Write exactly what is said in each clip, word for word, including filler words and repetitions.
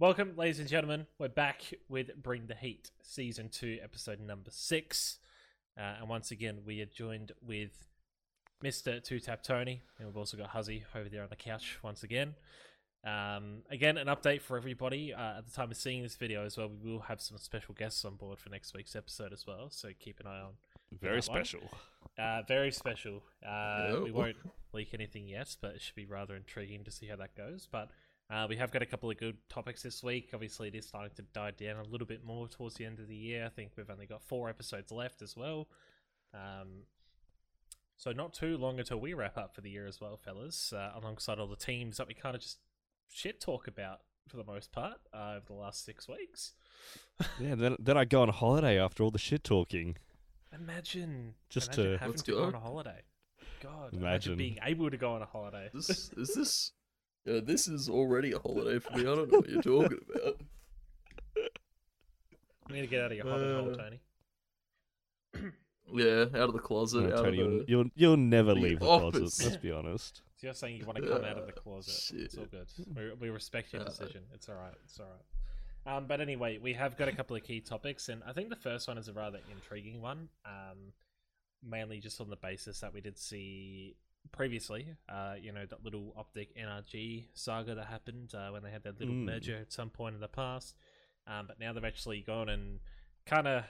Welcome, ladies and gentlemen. We're back with Bring the Heat, Season two, Episode number six. Uh, and once again, we are joined with Mister Two-Tap Tony, and we've also got Huzzy over there on the couch once again. Um, again, an update for everybody. Uh, at the time of seeing this video as well, we will have some special guests on board for next week's episode as well, so keep an eye on. Very special. Uh, very special. Uh, we won't leak anything yet, but it should be rather intriguing to see how that goes. But... Uh, we have got a couple of good topics this week. Obviously, it is starting to die down a little bit more towards the end of the year. I think we've only got four episodes left as well. Um, so not too long until we wrap up for the year as well, fellas, uh, alongside all the teams that we kind of just shit talk about for the most part uh, over the last six weeks. yeah, then, then I go on holiday after all the shit talking. Imagine just imagine to, having let's to go, go on a holiday. God, imagine. imagine being able to go on a holiday. This, is this... Uh, this is already a holiday for me. I don't know what you're talking about. I'm going to get out of your hobby uh, hole, Tony. Yeah, out of the closet. No, out Tony, of the... You'll, you'll, you'll never the leave the office. Closet, let's be honest. So you're saying you want to come out of the closet. Shit. It's all good. We, we respect your decision. It's all right. It's all right. Um, but anyway, we have got a couple of key topics, and I think the first one is a rather intriguing one, um, mainly just on the basis that we did see... Previously, uh, you know, that little Optic N R G saga that happened uh, when they had that little mm. merger at some point in the past. Um, but now they've actually gone and kind of,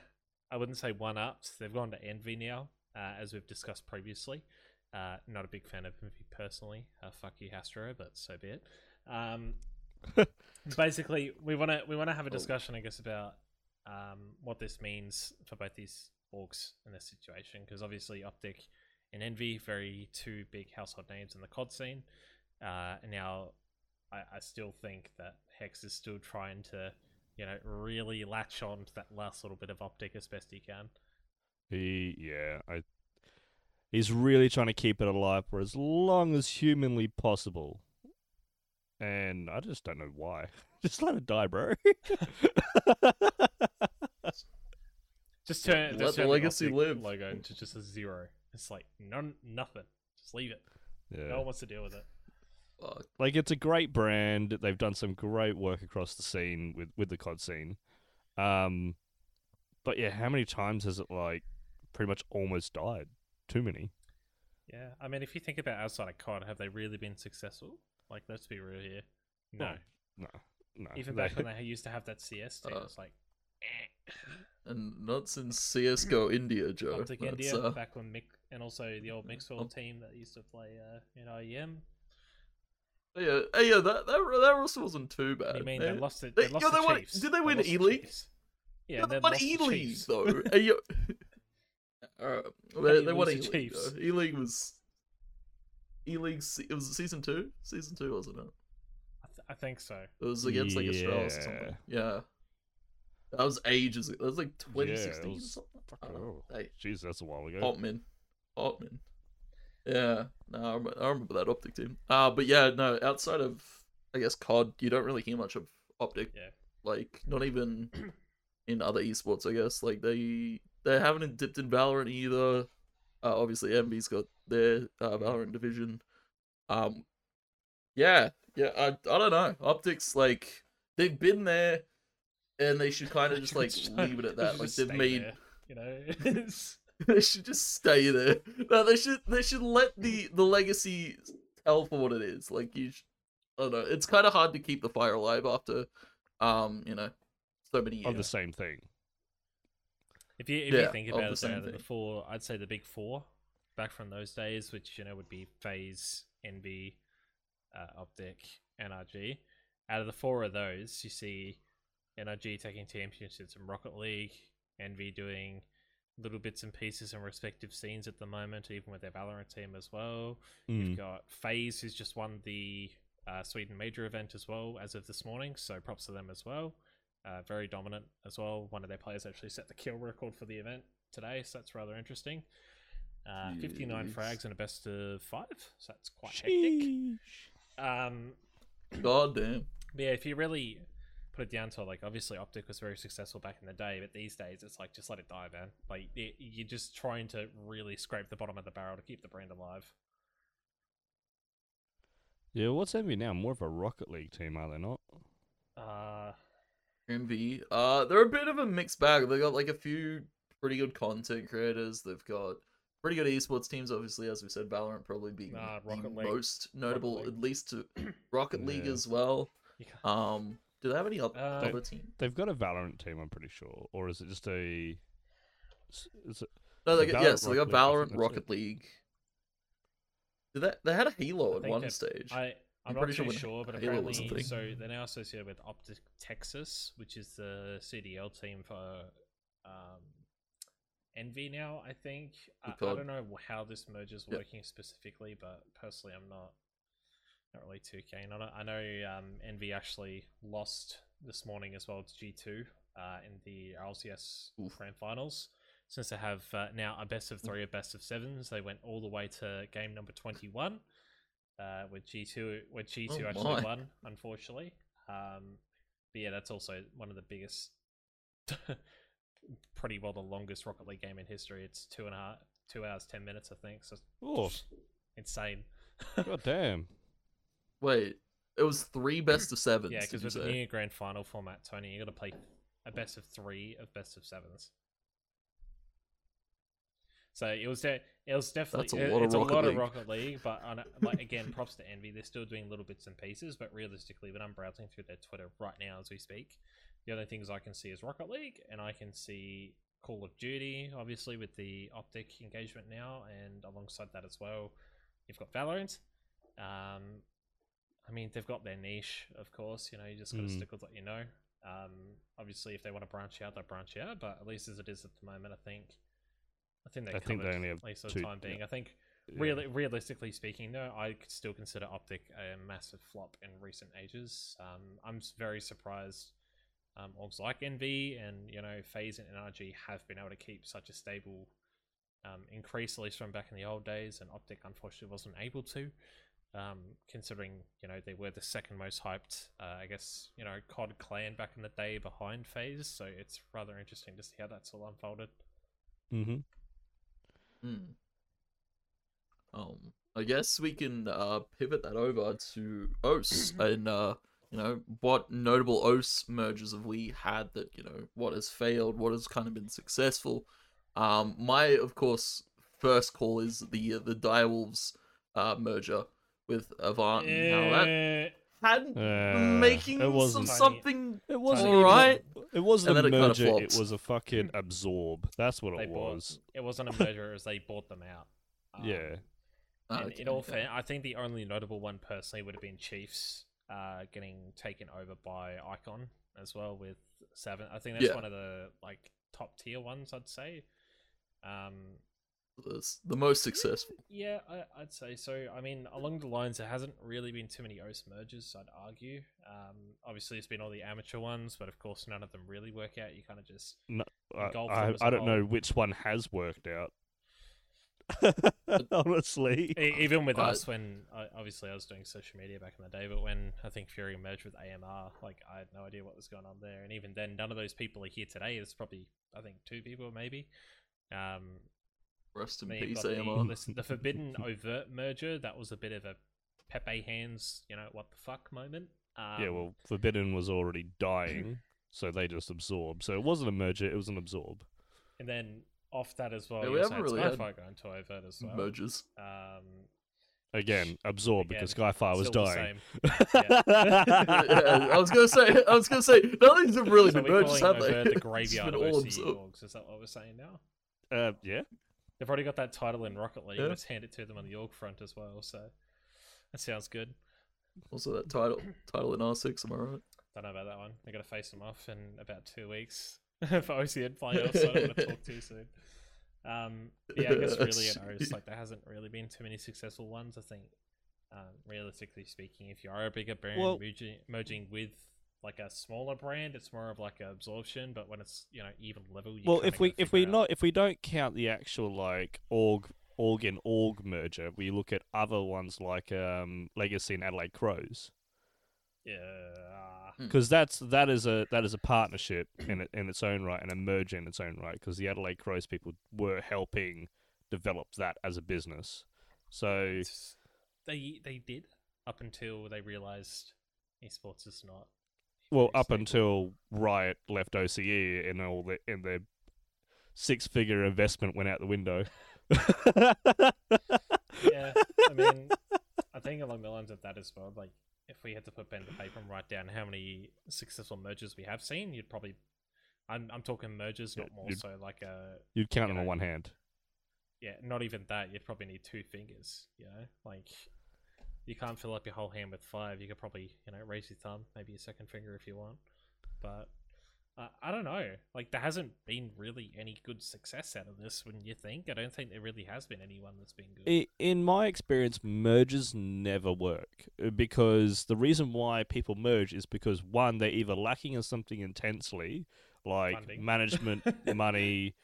I wouldn't say one-upped. They've gone to Envy now, uh, as we've discussed previously. Uh, not a big fan of Envy personally. Uh, fuck you, Hastro, but so be it. Um, basically, we want to we want to have a discussion, I guess, about um, what this means for both these orgs in this situation. Because obviously, Optic... and Envy, very two big household names in the C O D scene. Uh, and now, I, I still think that Hex is still trying to, you know, really latch on to that last little bit of Optic as best he can. He, yeah, I, he's really trying to keep it alive for as long as humanly possible. And I just don't know why. Just let it die, bro. just turn, just let turn the legacy Optic live logo into just a zero. It's like, none, nothing. Just leave it. Yeah. No one wants to deal with it. Like, it's a great brand. They've done some great work across the scene with, with the C O D scene. Um, but yeah, how many times has it, like, pretty much almost died? Too many. Yeah, I mean, if you think about outside of C O D, have they really been successful? Like, let's be real here. No. No. No. Even back when they used to have that C S team, uh, it's like, eh. And not since C S G O India, Joe. Optic India, uh... back when Mick, and also the old Mixed World um, team that used to play uh, in I E M. Yeah, yeah, that that that also wasn't too bad. You mean they, they lost it? They, they lost yeah, the they Chiefs. Won, did they win they E League? The yeah, yeah, they won E League the though. you... All right, they, they won E League. E League was E League. It was season two. Season two, wasn't it? I, th- I think so. It was against yeah. like Australia or something. Yeah. That was ages ago. That was like twenty sixteen yeah, was, or something. Fuck oh. Hey. Jeez, that's a while ago. Hotman. Hotman. Yeah. No, I remember, I remember that Optic team. Uh, but yeah, no, outside of, I guess, C O D, you don't really hear much of Optic. Yeah. Like, not even in other esports, I guess. Like, they they haven't dipped in Valorant either. Uh, obviously, Envy's got their uh, Valorant division. Um, Yeah. Yeah, I, I don't know. Optic's, like, they've been there. And they should kind of just like just leave it at that. Like they've made, there, you know, they should just stay there. No, they should they should let the, the legacy tell for what it is. Like you, should... I don't know. It's kind of hard to keep the fire alive after, um, you know, so many years of the same thing. If you if yeah, you think about it, the, the four, I'd say the big four back from those days, which you know would be FaZe, Envy, uh, Optic, N R G. Out of the four of those, you see. N R G taking championships in Rocket League, Envy doing little bits and pieces in respective scenes at the moment, even with their Valorant team as well. Mm. You've got FaZe, who's just won the uh, Sweden Major event as well as of this morning, so props to them as well. Uh, very dominant as well. One of their players actually set the kill record for the event today, so that's rather interesting. Uh, yes. fifty-nine frags in a best of five, so that's quite Sheesh. hectic. Um, God damn. Yeah, if you really... put it down to like obviously Optic was very successful back in the day, but these days it's like just let it die, man. Like it, you're just trying to really scrape the bottom of the barrel to keep the brand alive. Yeah, what's Envy now? More of a Rocket League team, are they not? Uh, Envy. Uh, they're a bit of a mixed bag. They got like a few pretty good content creators. They've got pretty good esports teams, obviously, as we said. Valorant probably being nah, the League. most notable, at least to Rocket League yeah. as well. Um, do they have any other, uh, other team? They've got a Valorant team, I'm pretty sure, or is it just a? Is it... No, they got, yeah, so they got Valorant, Rocket League. Did they? They had a Halo at one stage. I, I'm not too sure, but apparently, so they're now associated with Optic Texas, which is the C D L team for um, Envy now. I think I, I don't know how this merger is working specifically, but personally, I'm not not really too keen on it. I know um, Envy actually lost this morning as well to G two uh, in the R L C S grand finals. Since they have uh, now a best of three, a best of sevens, they went all the way to game number twenty-one, uh, with G two, where G two oh actually won, unfortunately. Um, but yeah, that's also one of the biggest, pretty well the longest Rocket League game in history. It's two and a half, two hours ten minutes, I think. So, ooh, insane. God damn. Wait, it was three best of sevens. Yeah, because with the new grand final format, Tony, you got to play a best of three of best of sevens. So it was de- it was definitely a lot, it, it's a lot of Rocket League, but on a, like again, props to Envy. They're still doing little bits and pieces, but realistically, when I'm browsing through their Twitter right now as we speak, the only things I can see is Rocket League, and I can see Call of Duty, obviously with the Optic engagement now, and alongside that as well, you've got Valorant. Um, I mean, they've got their niche, of course. You know, you just got to mm. stick with what you know. Um, obviously, if they want to branch out, they branch out, but at least as it is at the moment, I think. I think they I think they only have at least for the time being. Yeah. I think, really, yeah. realistically speaking, though, I could still consider Optic a massive flop in recent ages. Um, I'm very surprised um, orgs like Envy and, you know, FaZe and N R G have been able to keep such a stable um, increase, at least from back in the old days, and Optic, unfortunately, wasn't able to, um, considering, you know, they were the second most hyped, uh, I guess, you know, C O D clan back in the day behind FaZe, so it's rather interesting to see how that's all unfolded. Mm-hmm. Hmm. Um, I guess we can uh, pivot that over to O C E and uh, you know, what notable O C E mergers have we had that, you know, what has failed, what has kind of been successful. Um, my of course first call is the uh, the Direwolves uh, merger with Overt and how that had uh, making it some, something it wasn't all right. It wasn't a merger, it, kind of it was a fucking absorb. That's what they it bought, was. It wasn't a merger, as they bought them out. Um, yeah. Oh, and in all fair, I think the only notable one personally would have been Chiefs uh, getting taken over by Icon as well with Seven. I think that's yeah. one of the like top tier ones, I'd say. Um, it's the most successful. Yeah, I, I'd say so. I mean, along the lines, there hasn't really been too many O C E mergers, I'd argue. Um, obviously, it's been all the amateur ones, but of course, none of them really work out. You kind of just... No, I, I, I don't know which one has worked out. Honestly. Even with I, us, when... Obviously, I was doing social media back in the day, but when I think Fury merged with A M R, like, I had no idea what was going on there. And even then, none of those people are here today. There's probably, I think, two people, maybe. Um... Rest in peace, A M R. The, the forbidden overt merger, that was a bit of a Pepe hands, you know, what the fuck moment. Um, yeah, well, forbidden was already dying, so they just absorbed. So it wasn't a merger, it was an absorb. And then off that as well, yeah, we haven't really Skyfire had going to overt as well. Mergers. Um, again, absorb again, because Skyfire was dying. Yeah. yeah, I was gonna say, I was gonna say, nothing's really so been mergers, have they? The graveyard of O C E orgs. Is that what we're saying now? Uh, yeah. They've already got that title in Rocket League. Yeah. Let's hand it to them on the org front as well. So that sounds good. Also, that title title in R six, am I right? Don't know about that one. They're going to face them off in about two weeks for O C E playoffs. So I don't want to talk too soon. Um, yeah, I guess really at O C E, like there hasn't really been too many successful ones. I think, um, realistically speaking, if you are a bigger brand well, merging, merging with like a smaller brand, it's more of like an absorption, but when it's, you know, even level, you well if we if we out. not if we don't count the actual like org org and org merger, we look at other ones like um Legacy and Adelaide Crows. Yeah, because that's that is a that is a partnership in it, in its own right, and a merger in its own right, because the Adelaide Crows people were helping develop that as a business. So they they did up until they realized esports is not well, up until Riot left O C E and all the and their six-figure investment went out the window. Yeah, I mean, I think along the lines of that as well, like, if we had to put pen to paper and write down how many successful mergers we have seen, you'd probably... I'm I'm talking mergers, not more you'd, so like a... You'd count you know, them on one hand. Yeah, not even that. You'd probably need two fingers, you know? Like, you can't fill up your whole hand with five. You could probably, you know, raise your thumb, maybe your second finger if you want. But, uh, I don't know. Like, there hasn't been really any good success out of this, wouldn't you think? I don't think there really has been anyone that's been good. In my experience, mergers never work. Because the reason why people merge is because, one, they're either lacking in something intensely... like Funding. management, money,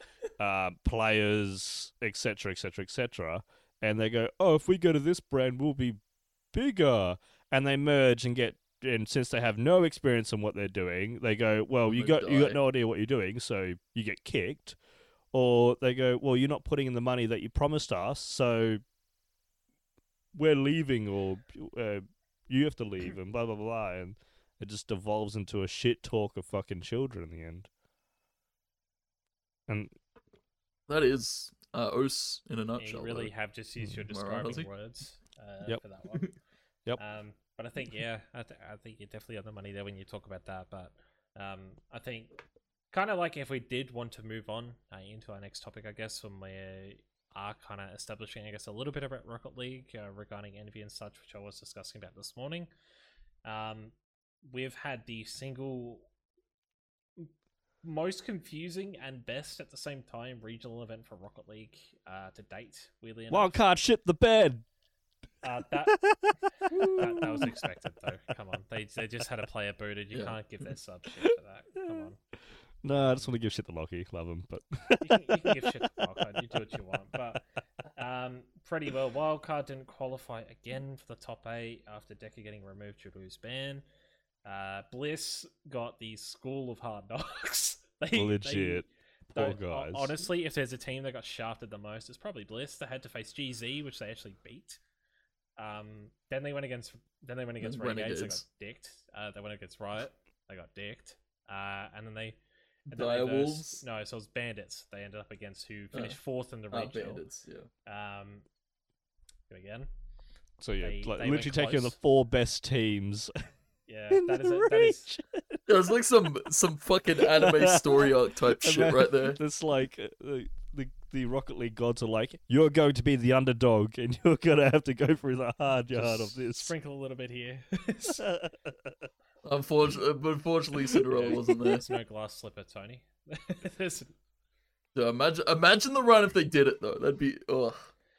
uh, players, et cetera, et cetera, et cetera, and they go, "Oh, if we go to this brand, we'll be bigger." And they merge and get, and since they have no experience in what they're doing, they go, "Well, you got you got no idea what you're doing, so you get kicked," or they go, "Well, you're not putting in the money that you promised us, so we're leaving," or uh, "You have to leave," and blah blah blah, and it just devolves into a shit talk of fucking children in the end. And that is uh, O S in a nutshell. You really though. have just used your describing right, words uh, yep. for that one. Yep. Um, but I think, yeah, I, th- I think you're definitely on the money there when you talk about that. But um, I think kind of like if we did want to move on uh, into our next topic, I guess, when we are kind of establishing, I guess, a little bit about Rocket League uh, regarding Envy and such, which I was discussing about this morning. Um, We've had the single most confusing and best at the same time regional event for Rocket League uh, to date. Weirdly enough, Wildcard shit the bed. Uh, that, that that was expected though. Come on, they they just had a player booted. You yeah. can't give their sub shit for that. Come on. No, I just want to give shit to Lockie. Love him, but you, can, you can give shit to Wildcard. You do what you want, but. Um, pretty well, Wildcard didn't qualify again for the top eight after Decker getting removed due to his ban. Uh, Bliss got the school of hard knocks. they, Legit. They, Poor guys. Honestly, if there's a team that got shafted the most, it's probably Bliss. They had to face G Z, which they actually beat. Um, then they went against. Then they went against Renegades. Renegades. They got dicked. Uh, they went against Riot. They got dicked. Uh, and then they. Direwolves. No, so it was Bandits. They ended up against who finished oh. fourth in the regional. Oh, Bandits. Yeah. Um. Again. So yeah, they, like, they literally taking the four best teams. Yeah, in that is it. That is... yeah, it's like some some fucking anime story arc type shit right there. It's like the, the the Rocket League gods are like, you're going to be the underdog, and you're gonna have to go through the hard Just yard of this. Sprinkle a little bit here. Unfortunately, unfortunately, Cinderella yeah. wasn't there. There's no glass slipper, Tony. yeah, imagine imagine the run if they did it though. That'd be ugh.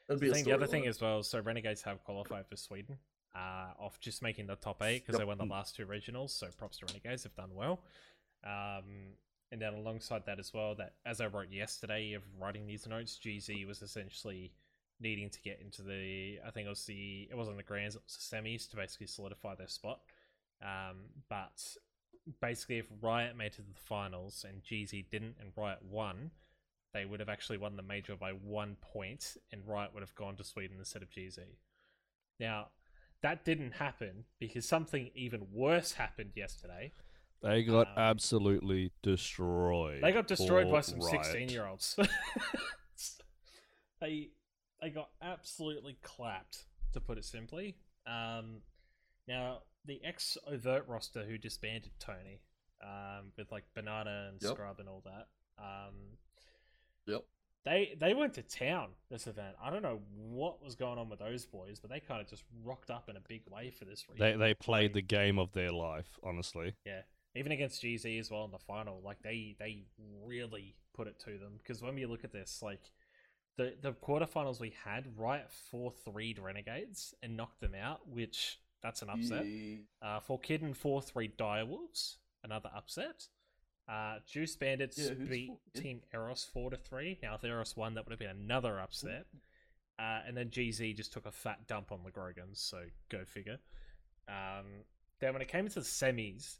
That'd be. I think the other line. thing as well. So Renegades have qualified for Sweden. Uh, off just making the top eight because yep. they won the last two regionals, so props to Renegades, have done well. Um, and then alongside that as well, that as I wrote yesterday of writing these notes, G Z was essentially needing to get into the, I think it was the, it wasn't the grands, it was the semis to basically solidify their spot. Um, but basically if Riot made it to the finals and G Z didn't and Riot won, they would have actually won the major by one point and Riot would have gone to Sweden instead of G Z. Now, that didn't happen because something even worse happened yesterday. They got um, absolutely destroyed. They got destroyed by some sixteen-year-olds. they they got absolutely clapped, to put it simply. Um, now, the ex-Overt roster who disbanded Tony um, with like Banana and yep. Scrub and all that. Um, yep. They they went to town this event. I don't know what was going on with those boys, but they kind of just rocked up in a big way for this region. They they played the game of their life, honestly. Yeah, even against G Z as well in the final. Like they, they really put it to them because when we look at this, like the the quarterfinals we had, Riot four three'd Renegades and knocked them out, which that's an upset. Yeah. Uh, for Kidden four three Direwolves, another upset. Uh, Juice Bandits yeah, beat yeah. Team Eros four to three. Now, if Eros won, that would have been another upset. Uh, and then G Z just took a fat dump on the Grogans, so go figure. Um, then when it came to the semis,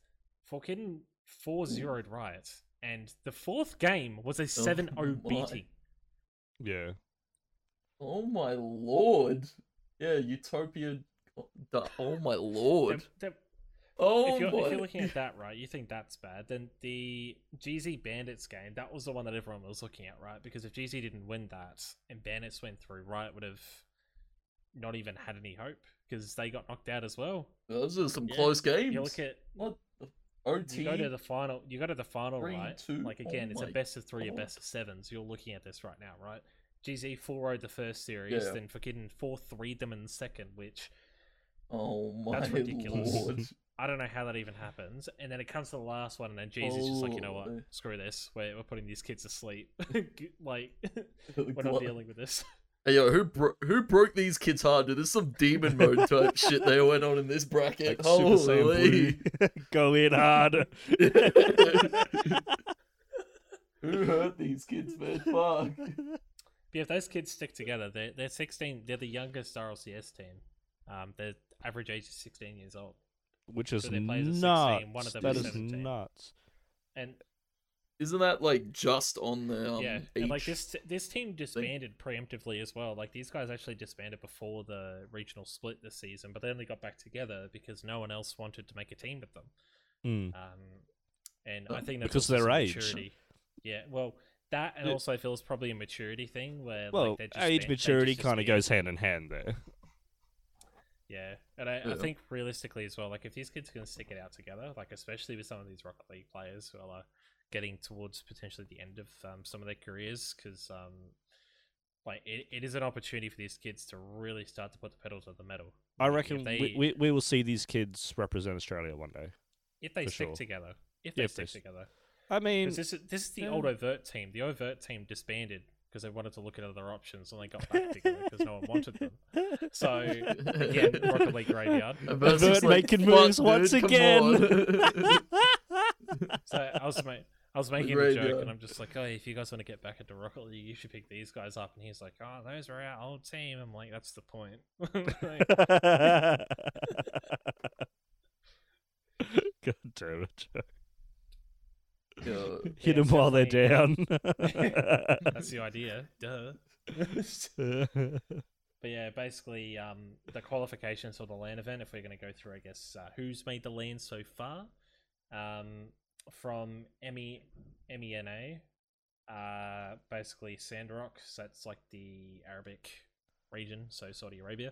Forkidden four zero'd Riot, and the fourth game was a seven oh oh, beating. Yeah. Oh my lord. Yeah, Utopia... Oh my lord. They're, they're... Oh, if you're, boy. if you're looking at that, right, you think that's bad, then the G Z Bandits game, that was the one that everyone was looking at, right? Because if G Z didn't win that and Bandits went through, Riot would have not even had any hope because they got knocked out as well. Those are some yeah. close games. You look at what the O T. You go to the final. You go to the final, three, right? Two, like again, oh it's a best of three, God. a best of seven. So you're looking at this right now, right? G Z four-oh'd the first series, yeah. then fucking four three'd them in the second, which oh my that's ridiculous. Lord. I don't know how that even happens. And then it comes to the last one, and then G Z is just like, you know what? Screw this. We're, we're putting these kids to sleep. Like, we're not dealing with this. Hey, yo, who, bro- who broke these kids hard? Dude, there's some demon mode type shit they went on in this bracket. Like Holy. Go in hard. Who hurt these kids, man? Fuck. But yeah, if those kids stick together, they're, they're sixteen. They're the youngest R L C S team. Um, their average age is sixteen years old. Which is so nuts. sixteen, one of them that is seventeen. Nuts. And isn't that like just on the um, yeah? And like this, this team disbanded thing. preemptively as well. Like these guys actually disbanded before the regional split this season, but they only got back together because no one else wanted to make a team with them. Mm. Um, and uh, I think that's because their age. Maturity. Yeah, well, that and it, also I feel is probably a maturity thing where well, like, just age band- maturity kind of goes hand in hand there. Yeah, and I, yeah. I think realistically as well, like if these kids can stick it out together, like especially with some of these Rocket League players who are getting towards potentially the end of um, some of their careers, because um, like it, it is an opportunity for these kids to really start to put the pedal to the metal. I like, reckon they, we, we we will see these kids represent Australia one day if they stick sure. together. If they yeah, stick if they, together, I mean, this is this is the yeah. old Overt team. The Overt team disbanded because they wanted to look at other options and they got back together because no one wanted them. So, again, Rocket League Graveyard. Avert making like, moves once dude, again. So, I was, ma- I was making a joke and I'm just like, oh, if you guys want to get back into Rocket League, you should pick these guys up. And he's like, oh, those are our old team. I'm like, that's the point. Like, God damn it, Joe. Yo, hit them while they're down. That's the idea. Duh. But yeah, basically, um, the qualifications for the LAN event, if we're going to go through, I guess, uh, who's made the LAN so far. Um, from M E N A, uh, basically Sandrock, so that's like the Arabic region, so Saudi Arabia.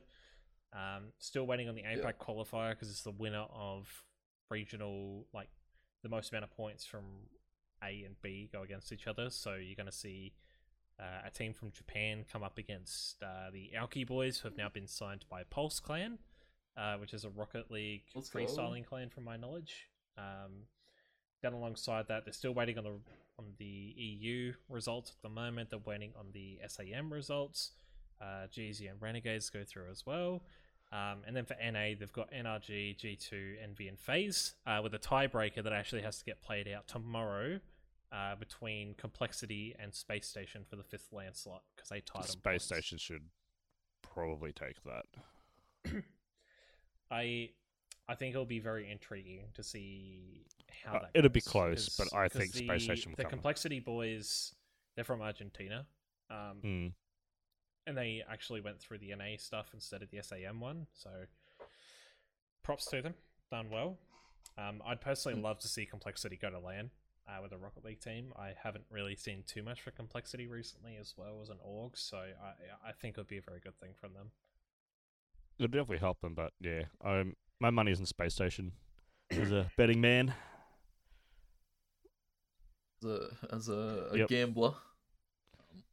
Um, still waiting on the APAC yeah. qualifier because it's the winner of regional, like, the most amount of points from A and B go against each other. So you're going to see uh, a team from Japan come up against uh, the Aoki boys, who have now been signed by Pulse Clan, uh, which is a Rocket League Let's freestyling go. clan from my knowledge. Um, then alongside that, they're still waiting on the on the E U results at the moment. They're waiting on the S A M results. Uh, G Z and Renegades go through as well. Um, and then for N A, they've got N R G, G two, Envy, and FaZe, uh, with a tiebreaker that actually has to get played out tomorrow uh, between Complexity and Space Station for the fifth LAN slot, because they tied the Space points. Station should probably take that. I I think it'll be very intriguing to see how uh, that it'll goes. It'll be close, but I think the, Space Station will The come Complexity up. boys, they're from Argentina. Um mm. And they actually went through the N A stuff instead of the S A M one, so props to them. Done well. Um, I'd personally love to see Complexity go to LAN uh, with a Rocket League team. I haven't really seen too much for Complexity recently as well as an org, so I, I think it would be a very good thing from them. It'll definitely help them, but yeah. Um, my money's in Space Station as a betting man. As a, as a, a yep. gambler.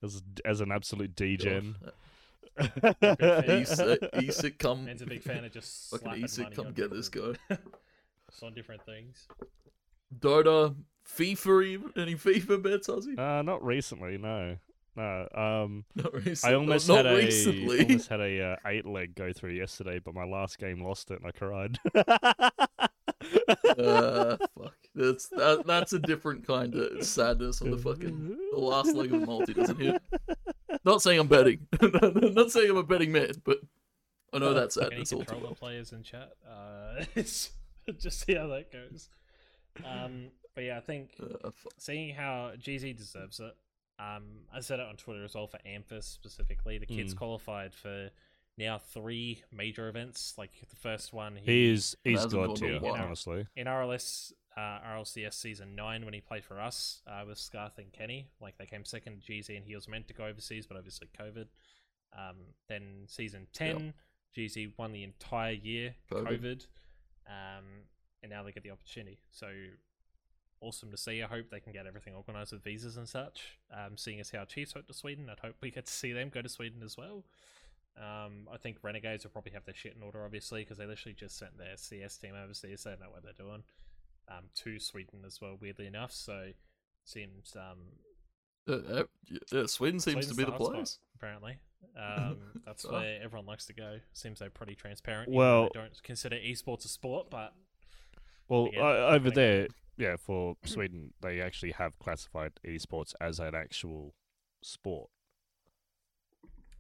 As as an absolute D-gen. Esic, come. Man's a big fan of just slapping money. Come get this guy. It's on different things. Dota, FIFA even? Any FIFA bets, Ozzy? Uh, not recently, no. No, um, not recently. I almost not, had not a, recently. almost had a uh, eight leg go through yesterday, but my last game lost it and I cried. uh, fuck. That's that, that's a different kind of sadness on the fucking the last leg of multi, doesn't it? Not saying I'm betting. Not saying I'm a betting man, but I know uh, that's sadness. Any controller players in chat? Uh, it's, just see how that goes. Um, but yeah, I think uh, seeing how G Z deserves it. Um, I said it on Twitter as well for Amphis specifically. The kids mm. qualified for now three major events. Like the first one, he, he is he's god tier, honestly. In R L S, uh, R L C S season nine, when he played for us uh, with Scarth and Kenny, like they came second to G Z, and he was meant to go overseas, but obviously COVID. Um, then season ten, yep. G Z won the entire year, COVID. COVID. Um, and now they get the opportunity. So awesome to see. I hope they can get everything organised with visas and such. Um, seeing as how Chiefs went to Sweden, I'd hope we get to see them go to Sweden as well. Um, I think Renegades will probably have their shit in order, obviously, because they literally just sent their C S team overseas. They don't know what they're doing. Um, to Sweden as well, weirdly enough. So seems um, uh, uh, yeah, Sweden seems Sweden's to be the, the place. Spot, apparently, um, that's oh. where everyone likes to go. Seems they're pretty transparent. Well, they don't consider esports a sport, but well, again, uh, over there. Go. Yeah, for Sweden, they actually have classified esports as an actual sport.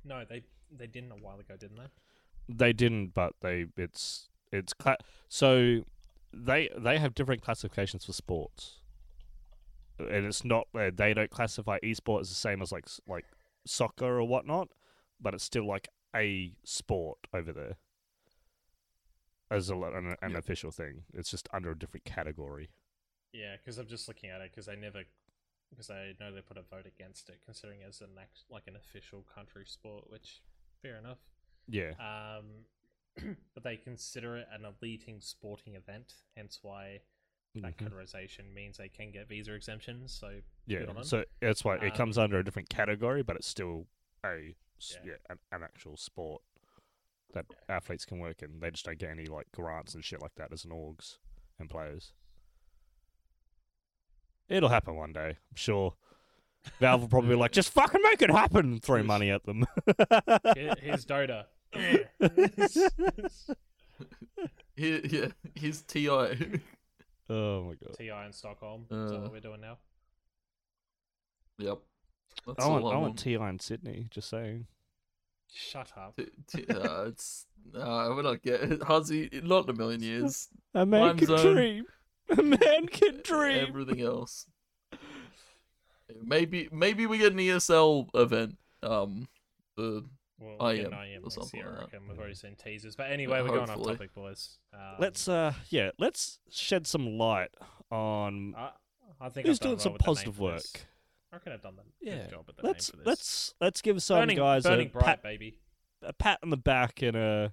No, they they didn't a while ago, didn't they? They didn't, but they it's it's cla- so they they have different classifications for sports, and it's not uh, they don't classify esports as the same as like like soccer or whatnot, but it's still like a sport over there as a, an, an yeah. official thing. It's just under a different category. Yeah, because I'm just looking at it because they never, because I know they put a vote against it, considering it's an act, like an official country sport, which fair enough. Yeah. Um, but they consider it an elite sporting event, hence why that mm-hmm. categorization means they can get visa exemptions. So yeah, so that's why um, it comes under a different category, but it's still a yeah, yeah an, an actual sport that yeah. athletes can work in. They just don't get any like grants and shit like that as an orgs and players. It'll happen one day, I'm sure. Valve will probably be like, just fucking make it happen and throw money at them. Here, here's Dota. Here, yeah, here's T I. Oh, my God. T I in Stockholm. Uh, Is that what we're doing now? Yep. That's I want, I want, want T I in Sydney, just saying. Shut up. T- t- uh, it's, uh, we're not getting... Hazi, not in a million years. A man could dream. A man can dream. Everything else. Maybe, maybe we get an E S L event. Um, the well, we'll I M or something. Year, like that. We've already seen teasers, but anyway, yeah, we're hopefully. going off topic, boys. Um, let's, uh, yeah, let's shed some light on. I, I think who's I've doing well some positive work. I reckon I've done the yeah. good job at the let's, name for this. Let's let's give some burning, guys burning a bright, pat, baby, a pat on the back and a,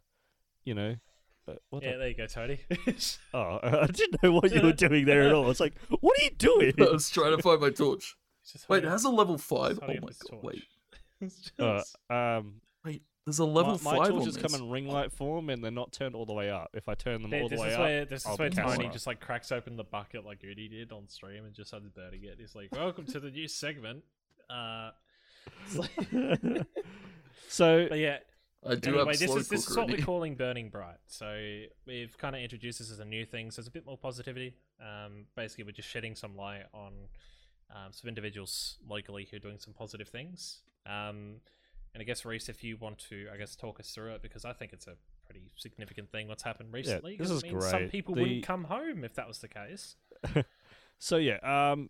you know. But what yeah, the... there you go, Tony. oh, I didn't know what you were doing there at all. It's like, what are you doing? I was trying to find my torch. Wait, it has a level five. Oh my god! Torch. Wait, just... uh, um, wait, there's a level my, my five. My torches come in ring light form, and they're not turned all the way up. If I turn them there, all the way where, up, this is I'll where Tony just like cracks open the bucket like Udi did on stream and just started burning it. He's like, "Welcome to the new segment." Uh, like... so but yeah. I do anyway, have this is this is what we're calling Burning Bright. So we've kind of introduced this as a new thing. So it's a bit more positivity. Um, basically, we're just shedding some light on um, some individuals locally who are doing some positive things. Um, and I guess, Reese, if you want to, I guess, talk us through it, because I think it's a pretty significant thing what's happened recently. Yeah, this is great. Some people the... wouldn't come home if that was the case. So yeah, um,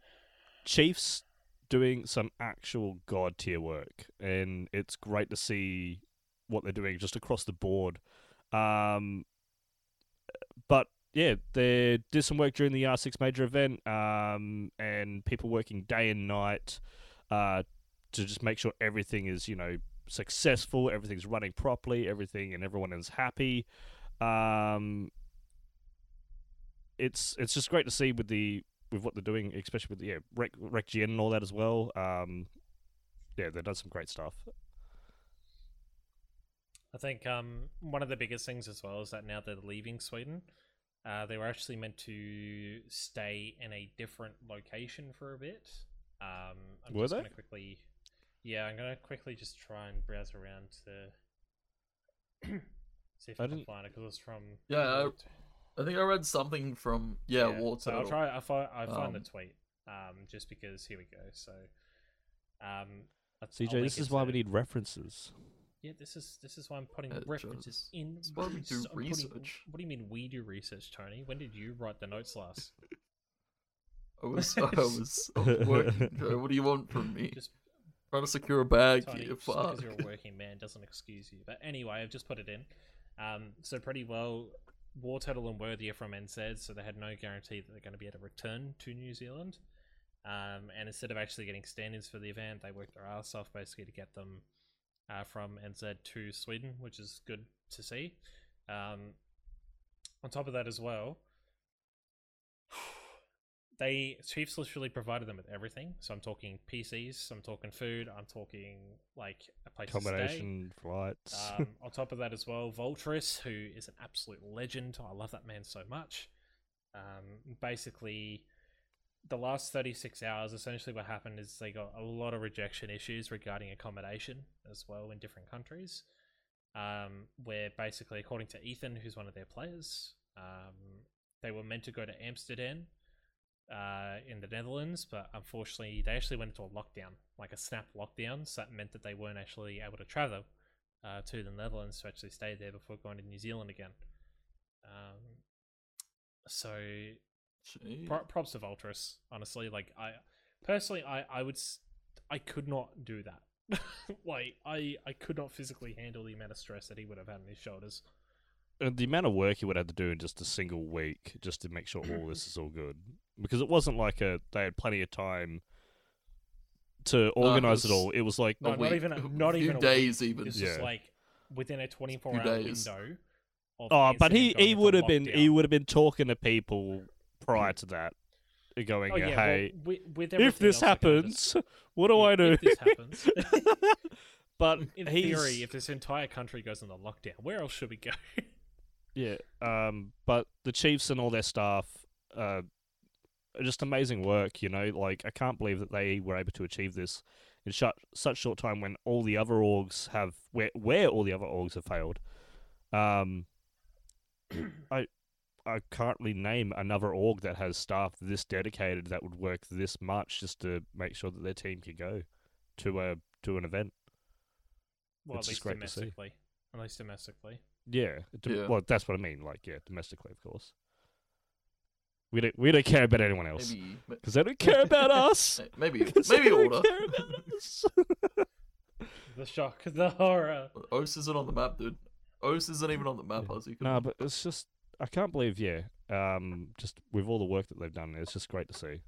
Chiefs doing some actual god tier work, and it's great to see what they're doing just across the board. Um, but yeah, they did some work during the R six major event, um, and people working day and night uh, to just make sure everything is, you know, successful, everything's running properly, everything and everyone is happy. Um, it's it's just great to see with the with what they're doing, especially with the yeah, Rec, Rec G N and all that as well. Um, yeah, they've done some great stuff. I think um, one of the biggest things as well is that now they're leaving Sweden. Uh, they were actually meant to stay in a different location for a bit. Um, I'm were just they? Gonna quickly, yeah, I'm going to quickly just try and browse around to see if I, I can find it, because it's from... Yeah, I, I think I read something from... Yeah, yeah War so I'll try... I'll find, I'll find um, the tweet, um, just because... Here we go, so... Um, C J, this is why we need references. Yeah, this is this is why I'm putting uh, references in. This is why we do I'm research. Putting, what do you mean we do research, Tony? When did you write the notes last? I was I was working. What do you want from me? Just Trying to secure a bag. Tony, yeah, just fuck. Because you're a working man doesn't excuse you. But anyway, I've just put it in. Um, so pretty well, War Turtle and Worthy are from N Z, so they had no guarantee that they're going to be able to return to New Zealand. Um, and instead of actually getting stand-ins for the event, they worked their ass off basically to get them uh, from N Z to Sweden, which is good to see. Um, on top of that as well, they Chiefs literally provided them with everything. So I'm talking P Cs, I'm talking food, I'm talking like a place to stay. Accommodation, flights. Um, on top of that as well, Voltris, who is an absolute legend. I love that man so much. Um, basically, the last thirty-six hours, essentially what happened is they got a lot of rejection issues regarding accommodation as well in different countries. Um, where basically, according to Ethan, who's one of their players, um, they were meant to go to Amsterdam, Uh, in the Netherlands, but unfortunately they actually went into a lockdown, like a snap lockdown, so that meant that they weren't actually able to travel uh, to the Netherlands to actually stay there before going to New Zealand again. Um, so pro- props to Voltris, honestly. Like I personally, I, I would I could not do that. Like I, I could not physically handle the amount of stress that he would have had on his shoulders. The amount of work he would have to do in just a single week just to make sure all this is all good. Because it wasn't like a they had plenty of time to organise no, it, it all. It was like... No, not even a, not a few even a days week. Even. It's yeah. just like within a twenty-four hour window. Of oh, but he, he would have been he would have been talking to people prior to that. Going, oh, yeah, hey, well, with, with if this happens, just, what do yeah, I do? If this happens... But in he's... theory, if this entire country goes into lockdown, where else should we go? Yeah, um, but the Chiefs and all their staff uh, are just amazing work, you know? Like, I can't believe that they were able to achieve this in sh- such short time when all the other orgs have... Where, where all the other orgs have failed. Um, I I can't really name another org that has staff this dedicated that would work this much just to make sure that their team can go to a to an event. Well, it's at least domestically. At least domestically. Yeah, do- yeah, well, that's what I mean. Like, yeah, domestically, of course. We don't, we don't care about anyone else because they don't care about us. Maybe, maybe order. The shock, the horror. Os isn't on the map, dude. Os isn't even on the map, Ozzy. Yeah. No, but it's just I can't believe. Yeah, um, just with all the work that they've done, it's just great to see.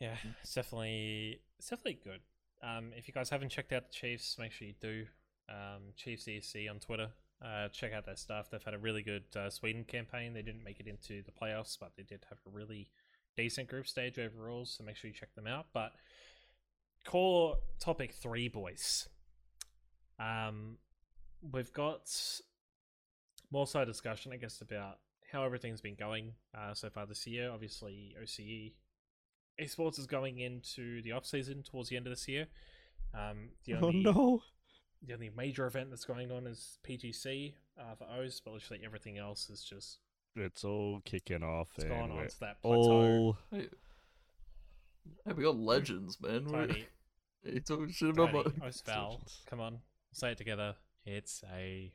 Yeah, it's definitely, it's definitely good. Um, if you guys haven't checked out the Chiefs, make sure you do. Um, Chiefs E S C on Twitter. Uh, check out their stuff. They've had a really good uh, Sweden campaign. They didn't make it into the playoffs, but they did have a really decent group stage overall, so make sure you check them out. But core topic three, boys. Um, we've got more so discussion, I guess, about how everything's been going uh, so far this year. Obviously, O C E esports is going into the off season towards the end of this year. Um, the only- oh no. The only major event that's going on is P G C uh, for O's, but literally everything else is just... It's all kicking off. It's gone on to that plateau. All... Hey. hey, we got legends, man. Tony. Hey, talking shit about Tony, my... O's Val. Come on. Say it together. It's a...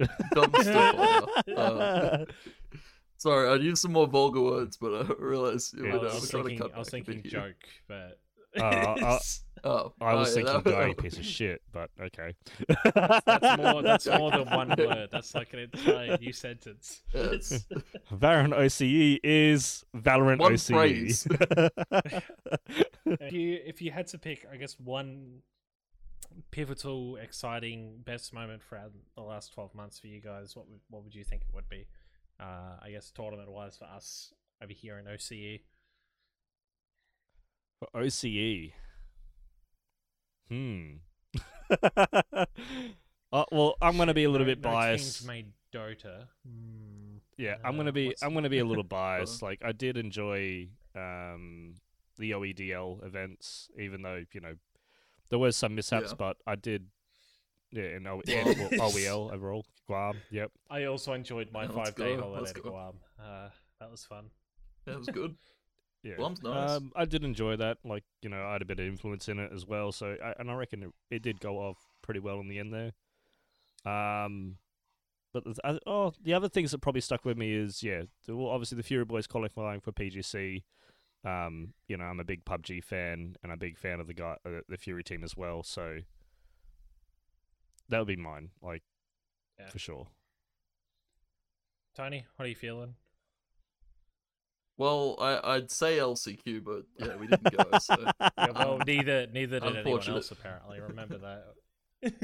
Dumpster fire. Uh, sorry, I'd use some more vulgar words, but I realised... Yeah, I was thinking, I was thinking joke, but... Uh, I, oh, I was oh, yeah, thinking "dirty piece of shit," but okay. That's, that's more. That's more than one word. That's like an entire new sentence. Yes. Valorant O C E is Valorant one O C E. if you if you had to pick, I guess, one pivotal, exciting, best moment for the last twelve months for you guys, what would, what would you think it would be? Uh, I guess tournament wise for us over here in O C E. For O C E. Hmm. uh, well, I'm going to be a little no, bit biased. No made Dota. Mm, yeah, I'm going to be I'm going to be a little biased. Like I did enjoy um, the O E D L events, even though, you know, there were some mishaps, yeah. but I did yeah, in o- O E L overall. Guam, yep. I also enjoyed my five-day holiday to Guam. Uh, that was fun. That was good. Yeah, Blum's nice. um, I did enjoy that. Like, you know, I had a bit of influence in it as well. So, I, and I reckon it, it did go off pretty well in the end there. Um, but the, oh, the other things that probably stuck with me is yeah, the, well, obviously the Fury boys qualifying for P G C, Um, you know, I'm a big P U B G fan and a big fan of the guy, uh, the Fury team as well. So that would be mine, like yeah. for sure. Tony, how are you feeling? Well, I, I'd say L C Q, but yeah, we didn't go. So. Yeah, well, neither neither did anyone else apparently. Remember that. yeah,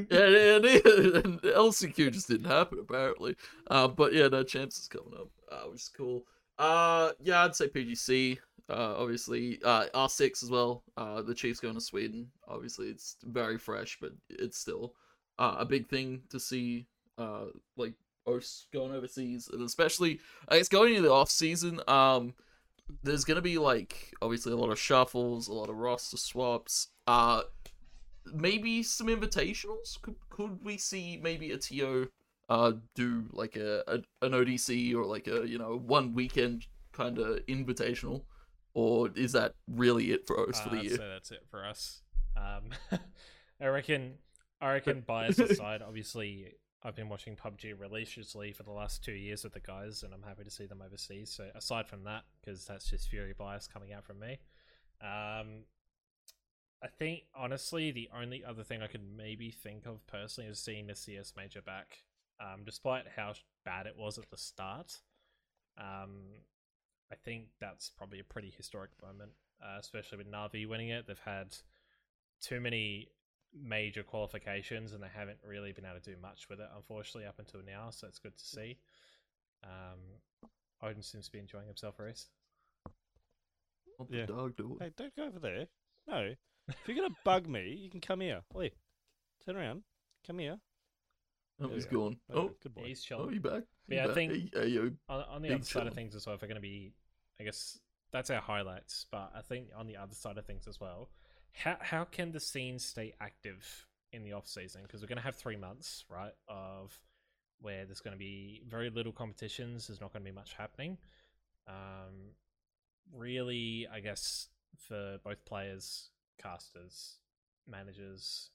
yeah, yeah, L C Q just didn't happen apparently. Uh, but yeah, no, Champs is coming up, uh, which is cool. Uh, yeah, I'd say P G C. Uh, obviously, uh, R six as well. Uh, the Chiefs going to Sweden. Obviously, it's very fresh, but it's still uh, a big thing to see. Uh, like O C E going overseas, and especially I guess going into the off season. Um, there's gonna be like obviously a lot of shuffles, a lot of roster swaps. Uh, maybe some invitationals. Could could we see maybe a T O uh do like a, a an O D C or like a you know one weekend kind of invitational? Or is that really it for us uh, for the year? So that's it for us. Um, I reckon. I reckon. Bias aside, obviously, I've been watching P U B G religiously for the last two years with the guys, and I'm happy to see them overseas. So aside from that, because that's just Fury bias coming out from me. Um, I think honestly, the only other thing I could maybe think of personally is seeing the C S Major back, um, despite how bad it was at the start. Um. I think that's probably a pretty historic moment, uh, especially with Na'Vi winning it. They've had too many major qualifications and they haven't really been able to do much with it, unfortunately, up until now. So it's good to see. Um, Odin seems to be enjoying himself, Reese. Yeah. Hey, don't go over there. No. If you're going to bug me, you can come here. Oi, turn around. Come here. Oh, he's go. gone. Oh, oh, good boy. He's chilling. Oh, you back? But yeah, back. I think are you, are you on the other chilling. side of things as well, if we're going to be, I guess that's our highlights, but I think on the other side of things as well, how how can the scene stay active in the off-season? Because we're going to have three months, right, of where there's going to be very little competitions, there's not going to be much happening. Um, really, I guess, for both players, casters, managers,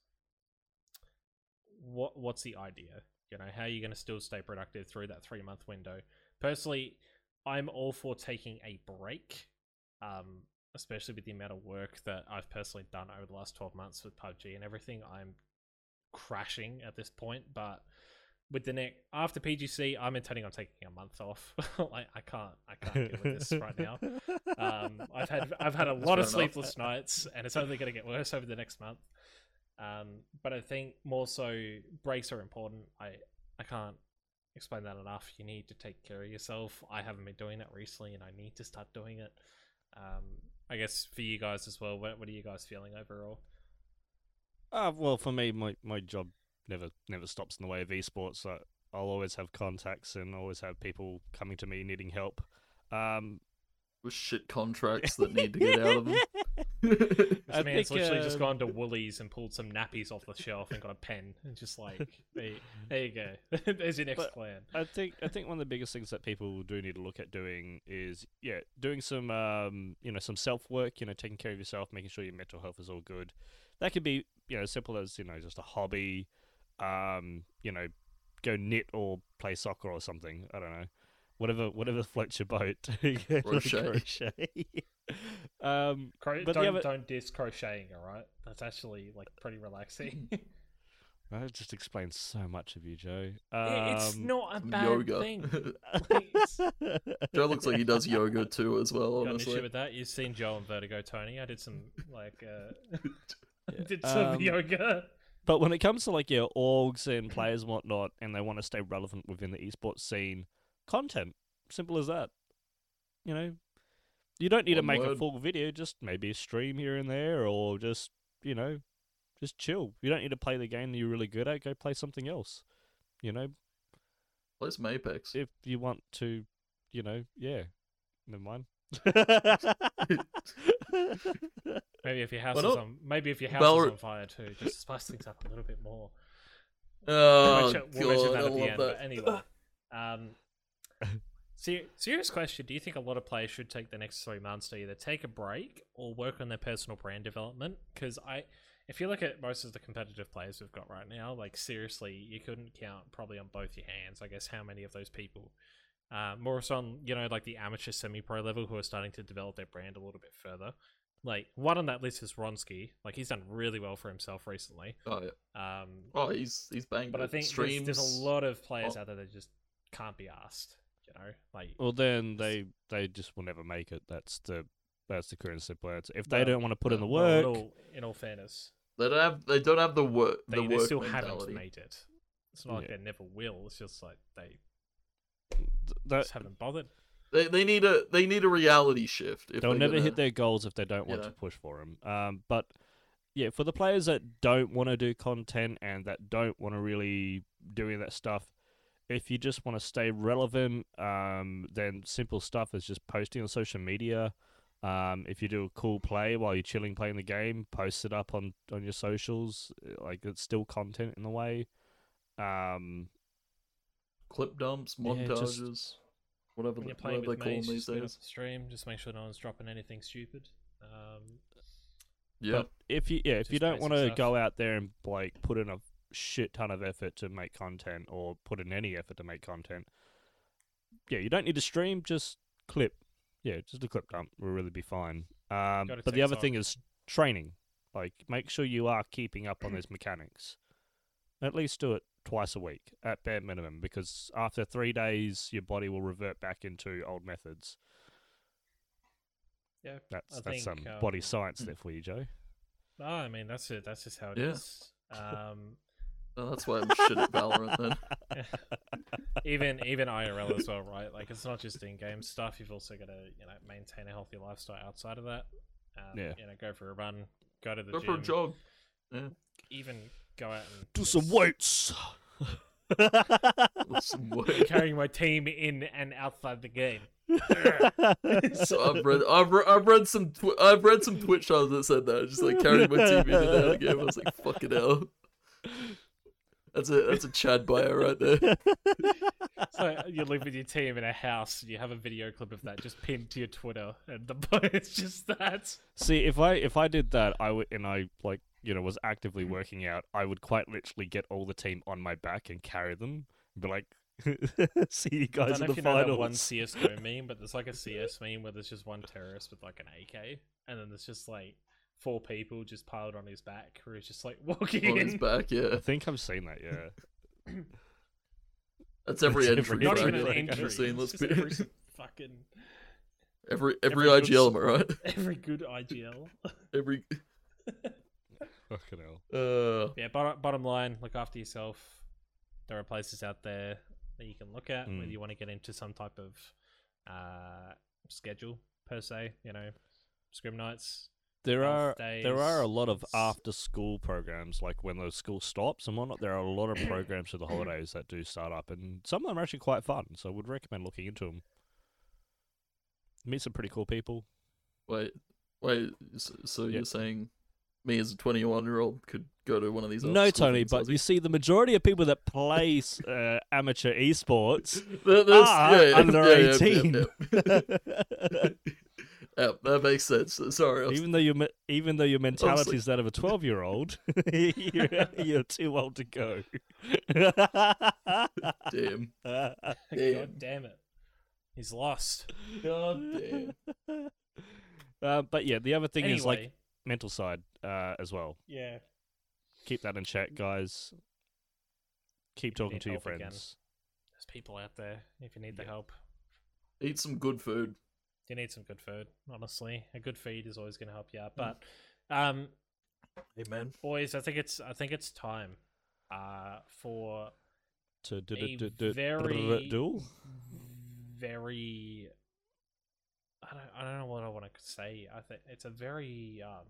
What what's the idea? You know, how are you going to still stay productive through that three month window? Personally, I'm all for taking a break, um, especially with the amount of work that I've personally done over the last twelve months with P U B G and everything. I'm crashing at this point, but with the next after P G C, I'm intending on taking a month off. like I can't, I can't deal with this right now. Um, I've had I've had a lot That's of sleepless enough. nights, and it's only going to get worse over the next month. Um, but I think more so breaks are important. I, I can't explain that enough. You need to take care of yourself. I haven't been doing that recently and I need to start doing it. Um, I guess for you guys as well, what, what are you guys feeling overall? Uh, well, for me, my, my job never never stops in the way of esports. So I'll always have contacts and always have people coming to me needing help. Um, With shit contracts that need to get out of them. This I man's think, literally uh... just gone to Woolies and pulled some nappies off the shelf and got a pen and just like, there, there you go. There's your next but plan. I think I think one of the biggest things that people do need to look at doing is yeah, doing some um you know some self work. You know, taking care of yourself, making sure your mental health is all good. That could be you know as simple as you know just a hobby, um you know, go knit or play soccer or something. I don't know. Whatever, whatever floats your boat. Crochet. crochet. um, Cro- but don't yeah, but... don't diss crocheting. All right, that's actually like pretty relaxing. That just explains so much of you, Joe. Um, it's not a bad yoga. thing. Joe looks like he does yoga too, as well. Got honestly, an issue with that? You've seen Joe on Vertigo, Tony. I did some like uh, yeah. did some um, yoga. But when it comes to like your orgs and players and whatnot, and they want to stay relevant within the esports scene. Content, simple as that. You know, you don't need One to make word. a full video, just maybe a stream here and there, or just, you know, just chill. You don't need to play the game that you're really good at, go play something else. You know, play some Apex if you want to, you know. Yeah, never mind. Maybe if your house is on, maybe if your house Valorant. is on fire too, just spice things up a little bit more. Oh, we'll mention that at the end, but anyway, um. Ser- serious question, do you think a lot of players should take the next three months to either take a break or work on their personal brand development? Because I, if you look at most of the competitive players we've got right now, like seriously, you couldn't count probably on both your hands, I guess, how many of those people Uh, more so on, you know, like the amateur semi-pro level who are starting to develop their brand a little bit further. Like, one on that list is Ronsky. Like, he's done really well for himself recently. Oh, yeah. Um, oh, he's, he's banged. But I think there's, there's a lot of players oh. out there that just can't be asked, you know? Like, well, then they they just will never make it. That's the that's the current stipulation. If they no, don't want to put no, in the work... No, in, all, in all fairness. They don't have, they don't have the, wor- they, the work They still mentality. haven't made it. It's not yeah. like they never will. It's just like they... That, just haven't bothered. They they need a they need a reality shift. If They'll never gonna, hit their goals if they don't want yeah. to push for them. Um, but yeah, for the players that don't want to do content and that don't want to really do any of that stuff, if you just want to stay relevant, um, then simple stuff is just posting on social media. Um, if you do a cool play while you're chilling playing the game, post it up on, on your socials. Like, it's still content in a way. Um. Clip dumps, montages, yeah, just, whatever the, whatever they call them these days. Stream, just make sure no one's dropping anything stupid. Um, yeah. But if you yeah, if you don't want to go out there and like put in a shit ton of effort to make content, or put in any effort to make content, yeah, you don't need to stream. Just clip, yeah, just a clip dump will really be fine. Um, but the other thing is training. Like, make sure you are keeping up on those mechanics. At least do it twice a week at bare minimum, because after three days your body will revert back into old methods. Yeah, that's I that's think, some um, body science there for you, Joe. No, I mean that's it. That's just how it yeah. is. Um, well, that's why I'm shit at Valorant then. even even I R L as well, right? Like, it's not just in game stuff. You've also got to you know maintain a healthy lifestyle outside of that. Um, yeah, you know, go for a run, go to the go gym, go for a jog. Yeah. Even. Go out and do just... some weights. some weight. Carrying my team in and outside the game. so I've read, I've, re- I've read some, tw- I've read some Twitch channels that said that, just like carrying my team in and out of the game. I was like, fucking hell. That's a that's a Chad bio right there. So you live with your team in a house, and you have a video clip of that just pinned to your Twitter, and the bio is just that. See, if I if I did that, I would, and I like. you know, was actively working out, I would quite literally get all the team on my back and carry them and be like, see you guys in the finals. I don't know if you know that one C S G O meme, but there's like a C S meme where there's just one terrorist with like an A K, and then there's just like four people just piled on his back who is just like walking on in. his back, yeah. I think I've seen that, yeah. That's every That's entry. Every, not even an entry. I've seen, let's be... every fucking... Every, every, every I G L, am I right? Every good I G L. every... Fucking hell. Uh, yeah, bottom, bottom line, look after yourself. There are places out there that you can look at mm. whether you want to get into some type of uh, schedule per se, you know, scrim nights. There are days. There are a lot of after school programs, like when the school stops and whatnot. There are a lot of programs for the holidays that do start up, and some of them are actually quite fun, so I would recommend looking into them. Meet some pretty cool people. Wait, wait, so, so yep. you're saying... me as a twenty-one-year-old could go to one of these. No, Tony, but you see, the majority of people that play uh, amateur esports that, are yeah, yeah, under yeah, eighteen. Yeah, yeah, yeah. yeah, that makes sense. Sorry, was... even though your even though your mentality is like... that of a twelve-year-old, you're, you're too old to go. damn. damn! God damn it! He's lost. God damn. Uh, but yeah, the other thing anyway. is like. mental side uh, as well. Yeah. Keep that in check, guys. Keep talking to your friends. Again. There's people out there if you need yeah. the help. Eat some good food. You need some good food, honestly. A good feed is always going to help you out. But, um, amen, boys. I think it's I think it's time uh, for to do, a do, do, very do? very. I don't, I don't know what I want to say. I think it's a very um